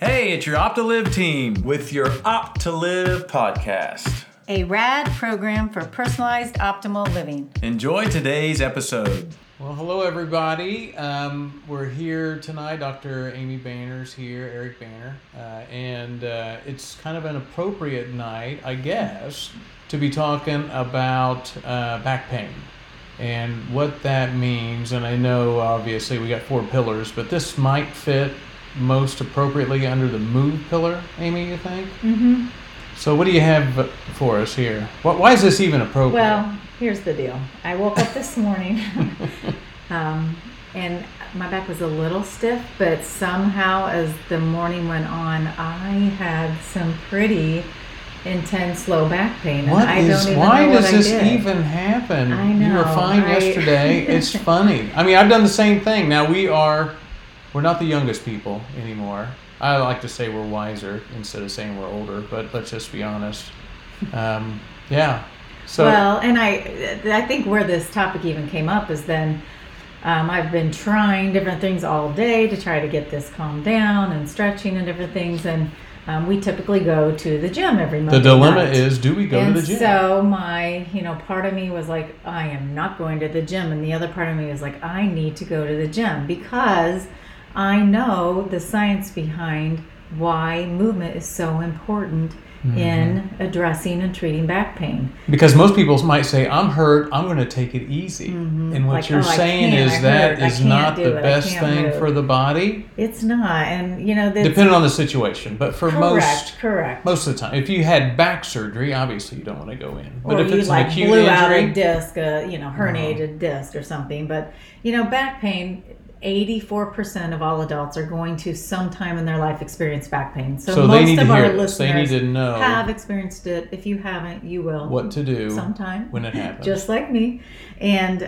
Hey, it's your Opt2Liv team with your Opt2Liv podcast. A rad program for personalized optimal living. Enjoy today's episode. Well, hello everybody. We're here tonight. Dr. Amy Banner's here, Eric Banner. And it's kind of an appropriate night, I guess, to be talking about back pain and what that means. And I know, obviously, we got four pillars, but this might fit most appropriately under the move pillar, Amy, you think? Mm-hmm. So what do you have for us here? Why is this even appropriate? Well, here's the deal. I woke up this morning and my back was a little stiff, but somehow as the morning went on, I had some pretty intense low back pain. Why does this even happen? I know. You were fine yesterday. It's funny. I mean, I've done the same thing. Now we're not the youngest people anymore. I like to say we're wiser instead of saying we're older, but let's just be honest. Yeah. So well, and I think where this topic even came up is then I've been trying different things all day to try to get this calmed down and stretching and different things. And we typically go to the gym every month. The dilemma is, do we go to the gym? So my, part of me was like, I am not going to the gym. And the other part of me was like, I need to go to the gym because I know the science behind why movement is so important in addressing and treating back pain. Because most people might say, I'm hurt, I'm going to take it easy. Mm-hmm. And what you're saying is that is not the best thing for the body. It's not. And, depending on the situation. But for most of the time, if you had back surgery, obviously you don't want to go in. But if it's an acute injury, blew out a disc, herniated disc or something. But, back pain, 84% of all adults are going to sometime in their life experience back pain. So most of our listeners have experienced it. If you haven't, you will. What to do sometime when it happens. Just like me. And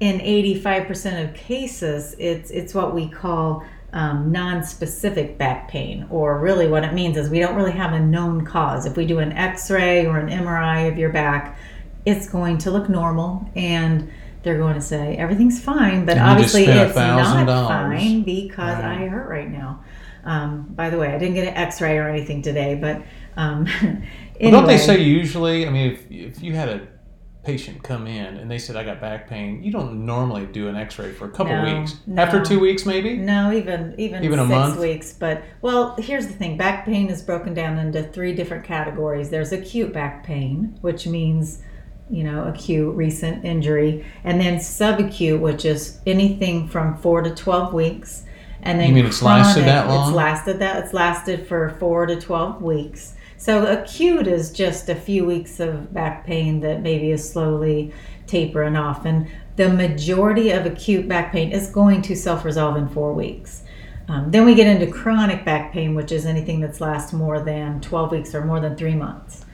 in 85% of cases, it's what we call non-specific back pain, or really what it means is we don't really have a known cause. If we do an X-ray or an MRI of your back, it's going to look normal and they're going to say everything's fine, but obviously it's not fine because I hurt right now. By the way, I didn't get an X-ray or anything today, but anyway. Well, don't they say usually? I mean, if you had a patient come in and they said I got back pain, you don't normally do an X-ray for a couple weeks. No. After 2 weeks, maybe. No, even 6 weeks. But well, here's the thing: back pain is broken down into three different categories. There's acute back pain, which means acute recent injury, and then subacute, which is anything from 4 to 12 weeks, and then you mean it's chronic, lasted that long? It's lasted for 4 to 12 weeks. So acute is just a few weeks of back pain that maybe is slowly tapering off, and the majority of acute back pain is going to self-resolve in 4 weeks. Then we get into chronic back pain, which is anything that's lasts more than 12 weeks or more than 3 months.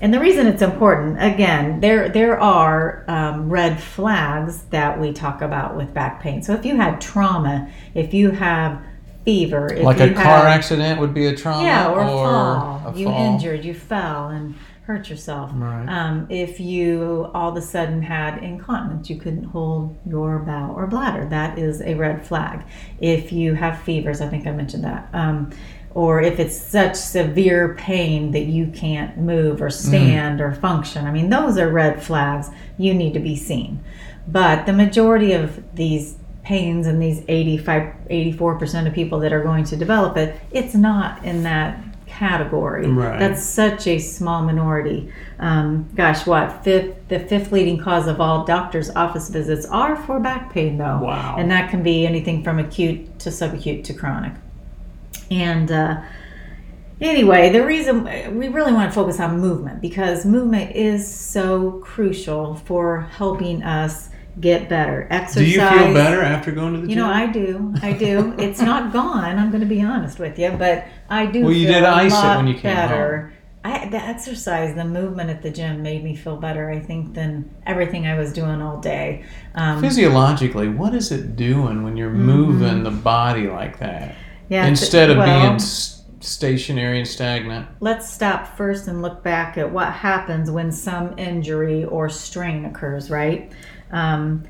And the reason it's important, again, there are red flags that we talk about with back pain. So if you had trauma, if you have fever, car accident would be a trauma, you fell and hurt yourself. Right. If you all of a sudden had incontinence, you couldn't hold your bowel or bladder, that is a red flag. If you have fevers, I think I mentioned that. Or if it's such severe pain that you can't move or stand or function. I mean, those are red flags. You need to be seen. But the majority of these pains and these 84% of people that are going to develop it, it's not in that category. Right. That's such a small minority. The fifth leading cause of all doctor's office visits are for back pain, though. Wow. And that can be anything from acute to subacute to chronic. And anyway, the reason we really want to focus on movement, because movement is so crucial for helping us get better. Exercise. Do you feel better after going to the gym? I do. It's not gone, I'm going to be honest with you, but I do feel better. The exercise, the movement at the gym made me feel better, I think, than everything I was doing all day. Physiologically, what is it doing when you're moving the body like that? Yeah, instead of being stationary and stagnant. Let's stop first and look back at what happens when some injury or strain occurs, right?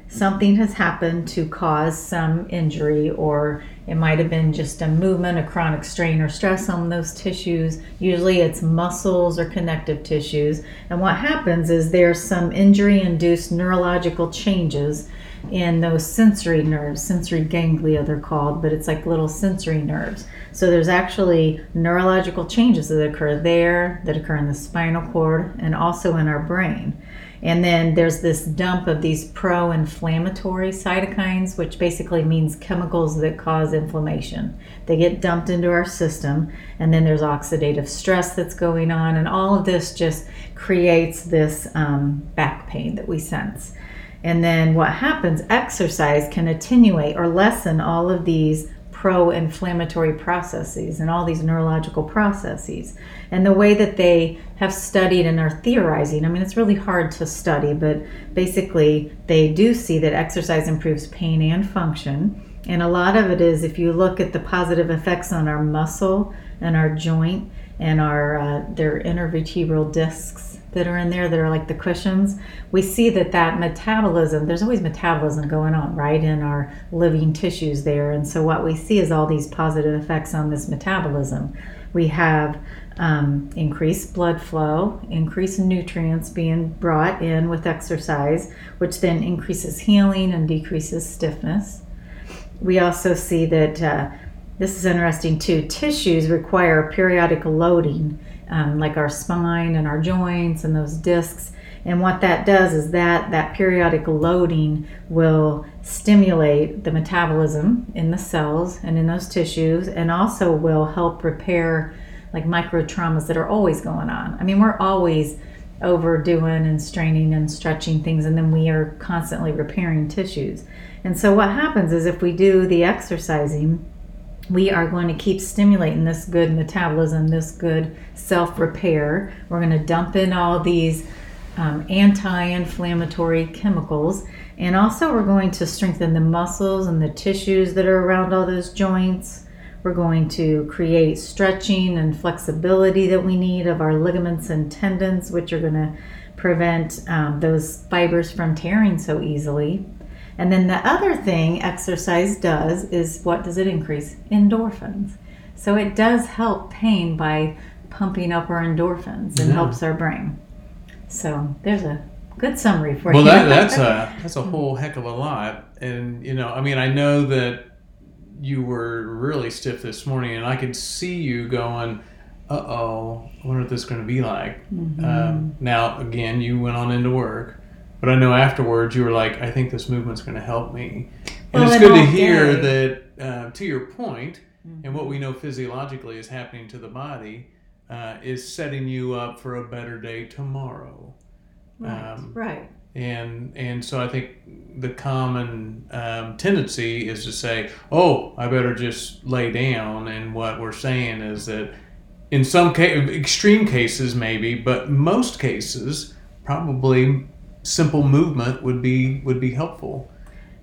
something has happened to cause some injury, or it might have been just a movement, a chronic strain or stress on those tissues. Usually it's muscles or connective tissues. And what happens is there's some injury-induced neurological changes in those sensory nerves, sensory ganglia they're called, but it's like little sensory nerves. So there's actually neurological changes that occur there, that occur in the spinal cord, and also in our brain. And then there's this dump of these pro-inflammatory cytokines, which basically means chemicals that cause inflammation. They get dumped into our system, and then there's oxidative stress that's going on, and all of this just creates this back pain that we sense. And then what happens, exercise can attenuate or lessen all of these pro-inflammatory processes and all these neurological processes. And the way that they have studied and are theorizing, I mean, it's really hard to study, but basically they do see that exercise improves pain and function. And a lot of it is, if you look at the positive effects on our muscle and our joint and our their intervertebral discs that are in there, that are like the cushions, we see that that metabolism, there's always metabolism going on, right, in our living tissues there. And so what we see is all these positive effects on this metabolism. We have increased blood flow, increased nutrients being brought in with exercise, which then increases healing and decreases stiffness. We also see that this is interesting too. Tissues require periodic loading, like our spine and our joints and those discs. And what that does is that periodic loading will stimulate the metabolism in the cells and in those tissues, and also will help repair like micro traumas that are always going on. I mean, we're always overdoing and straining and stretching things, and then we are constantly repairing tissues. And so what happens is, if we do the exercising, we are going to keep stimulating this good metabolism, this good self-repair. We're going to dump in all these anti-inflammatory chemicals, and also we're going to strengthen the muscles and the tissues that are around all those joints. We're going to create stretching and flexibility that we need of our ligaments and tendons, which are going to prevent those fibers from tearing so easily. And then the other thing exercise does is, what does it increase? Endorphins. So it does help pain by pumping up our endorphins and helps our brain. So there's a good summary for you. Well, that's a whole heck of a lot. And, you know, I mean, I know that you were really stiff this morning, and I could see you going, uh-oh, I wonder what this is going to be like. Mm-hmm. Now, again, you went on into work. But I know afterwards you were like, I think this movement's going to help me. And it's good to hear that, to your point, mm-hmm. and what we know physiologically is happening to the body is setting you up for a better day tomorrow. Right, right. And so I think the common tendency is to say, oh, I better just lay down. And what we're saying is that in some extreme cases maybe, but most cases probably simple movement would be helpful.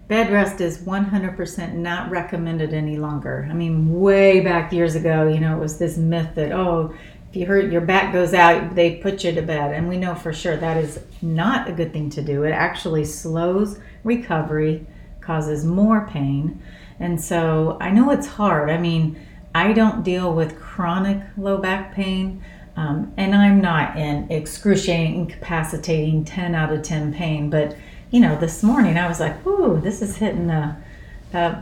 Bed rest is 100% not recommended any longer. I mean, way back years ago, you know, it was this myth that, oh, if you hurt, your back goes out, they put you to bed. And we know for sure that is not a good thing to do. It actually slows recovery, causes more pain. And so I know it's hard. I mean, I don't deal with chronic low back pain. And I'm not in excruciating, incapacitating 10 out of 10 pain, but, you know, this morning I was like, ooh, this is hitting a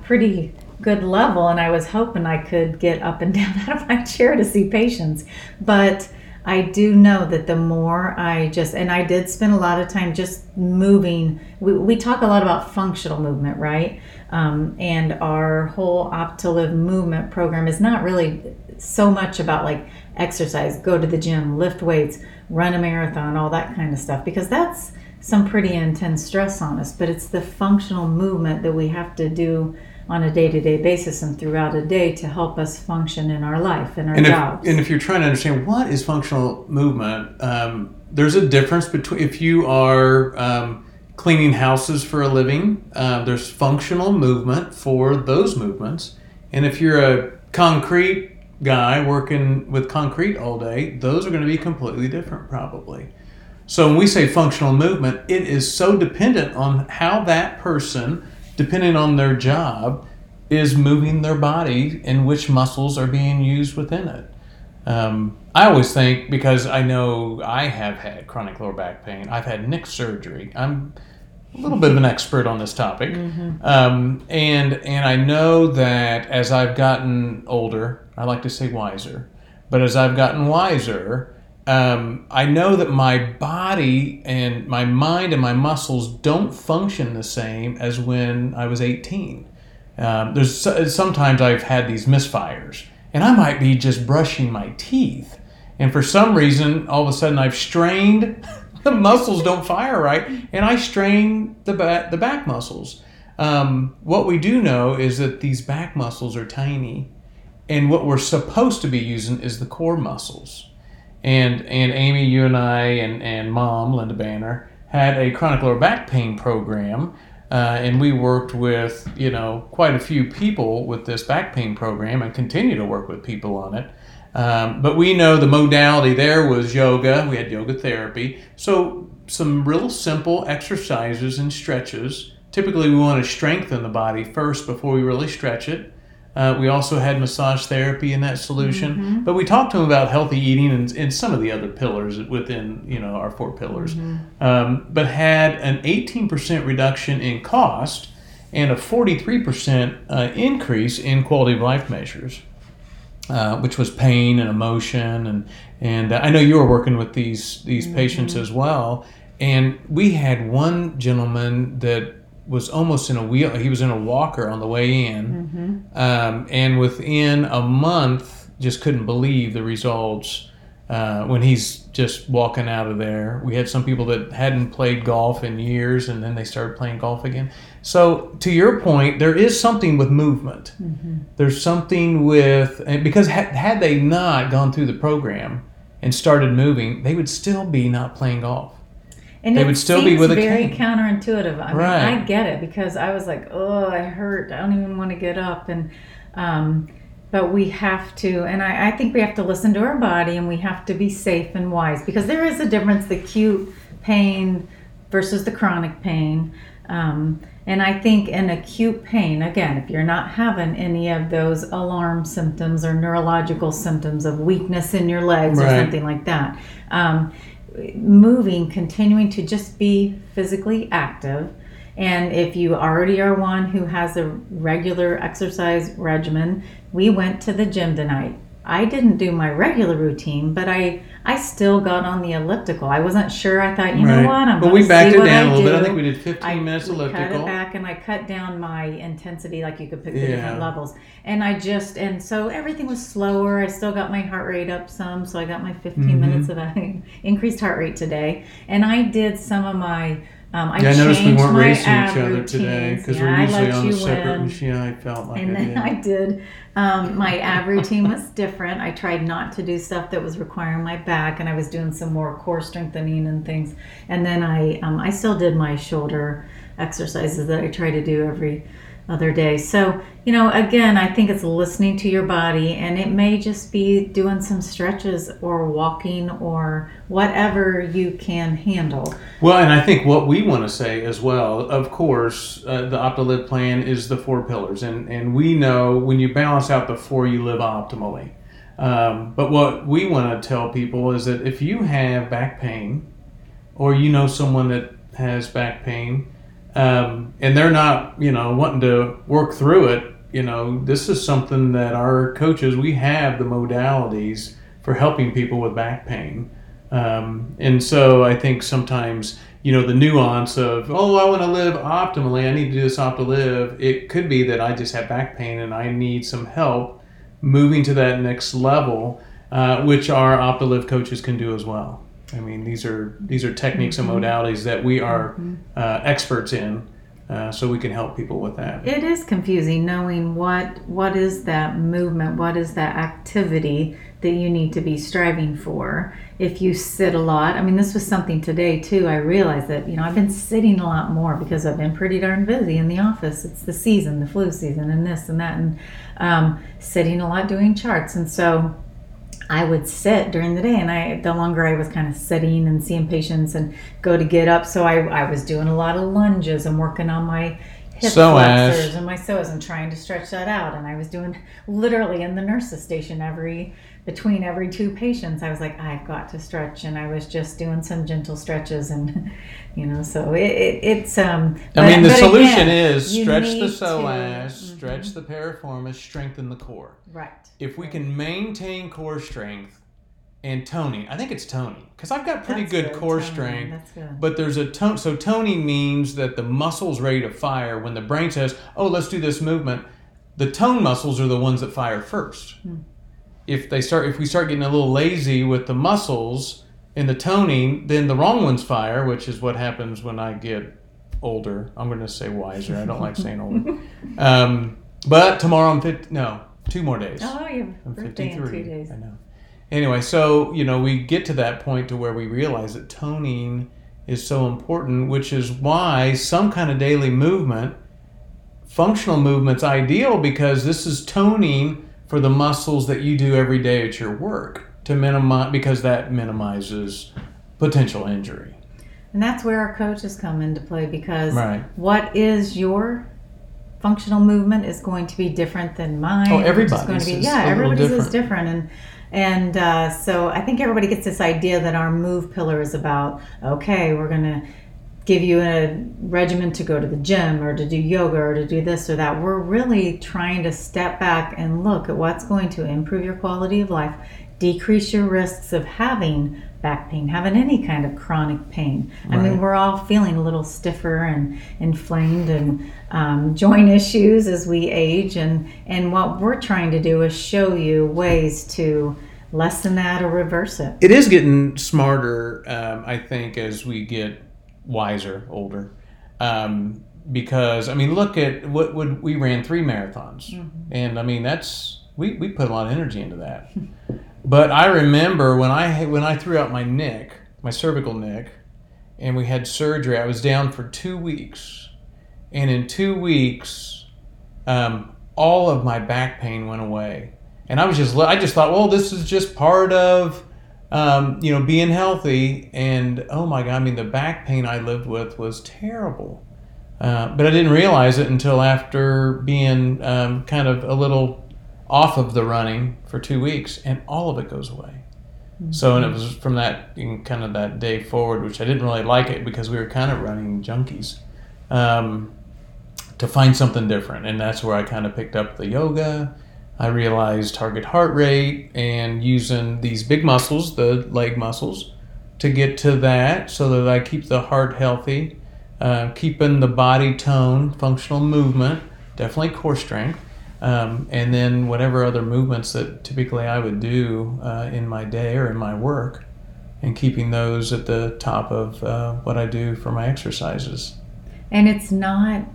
pretty good level, and I was hoping I could get up and down out of my chair to see patients. But I do know that the more I did spend a lot of time just moving. We talk a lot about functional movement, right? And our whole Opt2Liv movement program is not really so much about like exercise, go to the gym, lift weights, run a marathon, all that kind of stuff, because that's some pretty intense stress on us. But it's the functional movement that we have to do on a day-to-day basis and throughout a day to help us function in our life and our jobs. And if you're trying to understand what is functional movement, there's a difference between, if you are cleaning houses for a living, there's functional movement for those movements. And if you're a concrete guy working with concrete all day, those are going to be completely different probably. So when we say functional movement, it is so dependent on how that person, depending on their job, is moving their body and which muscles are being used within it. I always think, because I know I have had chronic lower back pain, I've had neck surgery, I'm a little bit of an expert on this topic, and I know that as I've gotten older, I like to say wiser, but as I've gotten wiser, I know that my body and my mind and my muscles don't function the same as when I was 18. Sometimes I've had these misfires, and I might be just brushing my teeth, and for some reason, all of a sudden, I've strained. The muscles don't fire right, and I strain the back muscles. What we do know is that these back muscles are tiny, and what we're supposed to be using is the core muscles. And Amy, you and I, and Mom, Linda Banner, had a chronic lower back pain program, and we worked with, you know, quite a few people with this back pain program and continue to work with people on it. But we know the modality there was yoga. We had yoga therapy. So some real simple exercises and stretches. Typically, we want to strengthen the body first before we really stretch it. We also had massage therapy in that solution. Mm-hmm. But we talked to them about healthy eating and some of the other pillars within, you know, our four pillars. Mm-hmm. But had an 18% reduction in cost and a 43% increase in quality of life measures. Which was pain and emotion, and I know you were working with these patients as well. And we had one gentleman that was almost in a wheel. He was in a walker on the way in, and within a month, just couldn't believe the results when he's just walking out of there. We had some people that hadn't played golf in years, and then they started playing golf again. So to your point, there is something with movement. Mm-hmm. There's something with, because had they not gone through the program and started moving, they would still be not playing golf. And they would still be with a cane. It's very counterintuitive. I mean, I get it, because I was like, oh, I hurt. I don't even want to get up. And but we have to, and I think we have to listen to our body, and we have to be safe and wise, because there is a difference, the acute pain versus the chronic pain. And I think an acute pain, again, if you're not having any of those alarm symptoms or neurological symptoms of weakness in your legs or something like that, moving, continuing to just be physically active. And if you already are one who has a regular exercise regimen, we went to the gym tonight. I didn't do my regular routine, but I still got on the elliptical. I wasn't sure. I thought, you know what, I'm going to see what I do. But we backed it down a little bit. I think we did 15 minutes elliptical. I cut it back, and I cut down my intensity, like you could pick the different levels. And so everything was slower. I still got my heart rate up some, so I got my 15 minutes of increased heart rate today. And I did some of my... I noticed we weren't racing each other today, because we're usually on a separate machine. I felt like I did. My ab routine was different. I tried not to do stuff that was requiring my back, and I was doing some more core strengthening and things. And then I still did my shoulder exercises that I try to do every other day. So, you know, again, I think it's listening to your body, and it may just be doing some stretches or walking or whatever you can handle. Well, and I think what we want to say as well, of course, the Opt2Liv plan is the four pillars, and we know when you balance out the four, you live optimally. But what we want to tell people is that if you have back pain, or you know someone that has back pain, and they're not, you know, wanting to work through it, you know, this is something that our coaches, we have the modalities for helping people with back pain. And so I think sometimes, you know, the nuance of, oh, I want to live optimally, I need to do this Opt2Liv. It could be that I just have back pain and I need some help moving to that next level, which our Opt2Liv coaches can do as well. I mean, these are techniques and modalities that we are experts in, so we can help people with that. It is confusing knowing what is that movement, what is that activity that you need to be striving for. If you sit a lot, I mean, this was something today too. I realized that, you know, I've been sitting a lot more because I've been pretty darn busy in the office. It's the season, the flu season, and this and that, and sitting a lot doing charts, and so I would sit during the day, and the longer I was kind of sitting and seeing patients and go to get up, so I was doing a lot of lunges and working on my hip flexors and my psoas and trying to stretch that out. And I was doing literally in the nurse's station between every two patients, I was like, I've got to stretch, and I was just doing some gentle stretches, and so it's. The solution is stretch the psoas, stretch the piriformis, strengthen the core. Right. If we can maintain core strength and toning, I think it's toning, because I've got pretty good core strength. That's good. But there's a tone. So toning means that the muscle's ready to fire when the brain says, "Oh, let's do this movement." The tone muscles are the ones that fire first. Mm. If we start getting a little lazy with the muscles and the toning, then the wrong ones fire, which is what happens when I get older. I'm going to say wiser. I don't like saying older. But tomorrow I'm 50. No, 2 more days. Oh, your birthday in 2 days. I know. Anyway, so we get to that point to where we realize that toning is so important, which is why some kind of daily movement, functional movement's ideal, because this is toning for the muscles that you do every day at your work to minimize, because that minimizes potential injury. And that's where our coaches come into play, because what is your functional movement is going to be different than mine. Oh, everybody's is different. And so I think everybody gets this idea that our move pillar is about, okay, we're going to give you a regimen to go to the gym or to do yoga or to do this or that. We're really trying to step back and look at what's going to improve your quality of life, decrease your risks of having back pain, having any kind of chronic pain. Right. I mean, we're all feeling a little stiffer and inflamed and joint issues as we age. And what we're trying to do is show you ways to lessen that or reverse it. It is getting smarter, I think, as we get wiser, older, because look at we ran 3 marathons, and that's we put a lot of energy into that. But I remember when I threw out my neck, my cervical neck, and we had surgery. I was down for 2 weeks, and in 2 weeks, all of my back pain went away, and I just thought, well, this is just part of being healthy, and oh my God, the back pain I lived with was terrible. But I didn't realize it until after being kind of a little off of the running for 2 weeks, and all of it goes away. Mm-hmm. So, and it was from that, kind of that day forward, which I didn't really like it because we were kind of running junkies, to find something different. And that's where I kind of picked up the yoga. I realized target heart rate and using these big muscles, the leg muscles, to get to that so that I keep the heart healthy, keeping the body tone, functional movement, definitely core strength, and then whatever other movements that typically I would do in my day or in my work, and keeping those at the top of what I do for my exercises. And it's not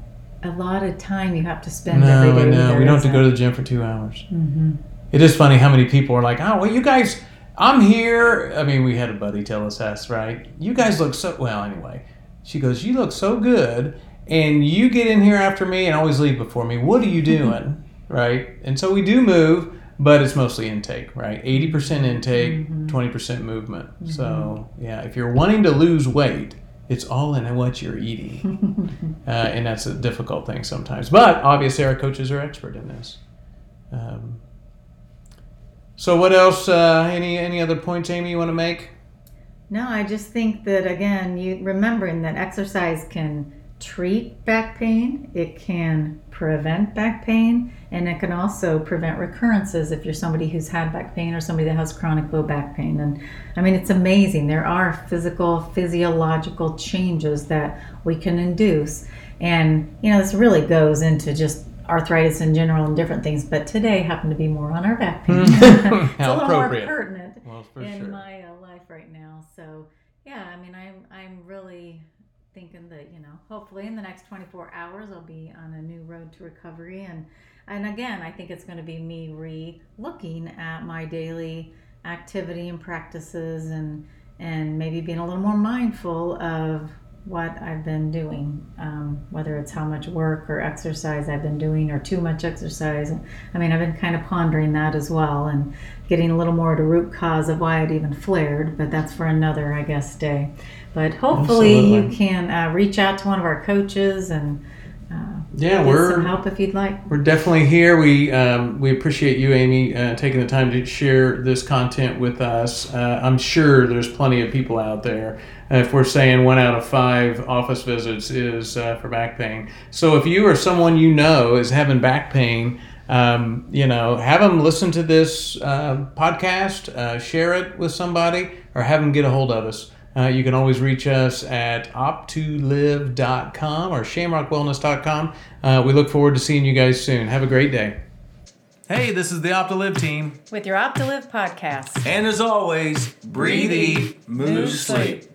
a lot of time you have to spend every day. No, we don't have to go to the gym for 2 hours. Mm-hmm. It is funny how many people are like, oh, well, you guys, I'm here. We had a buddy tell us that's right. You guys look so, well, anyway. She goes, you look so good, and you get in here after me and always leave before me. What are you doing? Mm-hmm. Right? And so we do move, but it's mostly intake, right? 80% intake, 20% movement. Mm-hmm. So, yeah, if you're wanting to lose weight, it's all in what you're eating, and that's a difficult thing sometimes. But obviously, our coaches are expert in this. So, what else? Any other points, Amy, you want to make? No, I just think that again, remembering that exercise can treat back pain, it can prevent back pain, and it can also prevent recurrences if you're somebody who's had back pain or somebody that has chronic low back pain. And it's amazing. There are physiological changes that we can induce. And this really goes into just arthritis in general and different things, but today happened to be more on our back pain. It's a little more pertinent my life right now. So yeah, I'm really thinking that, hopefully in the next 24 hours I'll be on a new road to recovery. And again, I think it's going to be me re-looking at my daily activity and practices and maybe being a little more mindful of what I've been doing, whether it's how much work or exercise I've been doing or too much exercise. I mean, I've been kind of pondering that as well and getting a little more to root cause of why it even flared, but that's for another, I guess, day. But hopefully you can reach out to one of our coaches and get some help if you'd like. We're definitely here. We appreciate you, Amy, taking the time to share this content with us. I'm sure there's plenty of people out there. If we're saying 1 out of 5 office visits is for back pain. So if you or someone you know is having back pain, have them listen to this podcast, share it with somebody, or have them get a hold of us. You can always reach us at Opt2Liv.com or shamrockwellness.com. We look forward to seeing you guys soon. Have a great day. Hey, this is the Opt2Liv team with your Opt2Liv podcast. And as always, breathe, eat, move, sleep.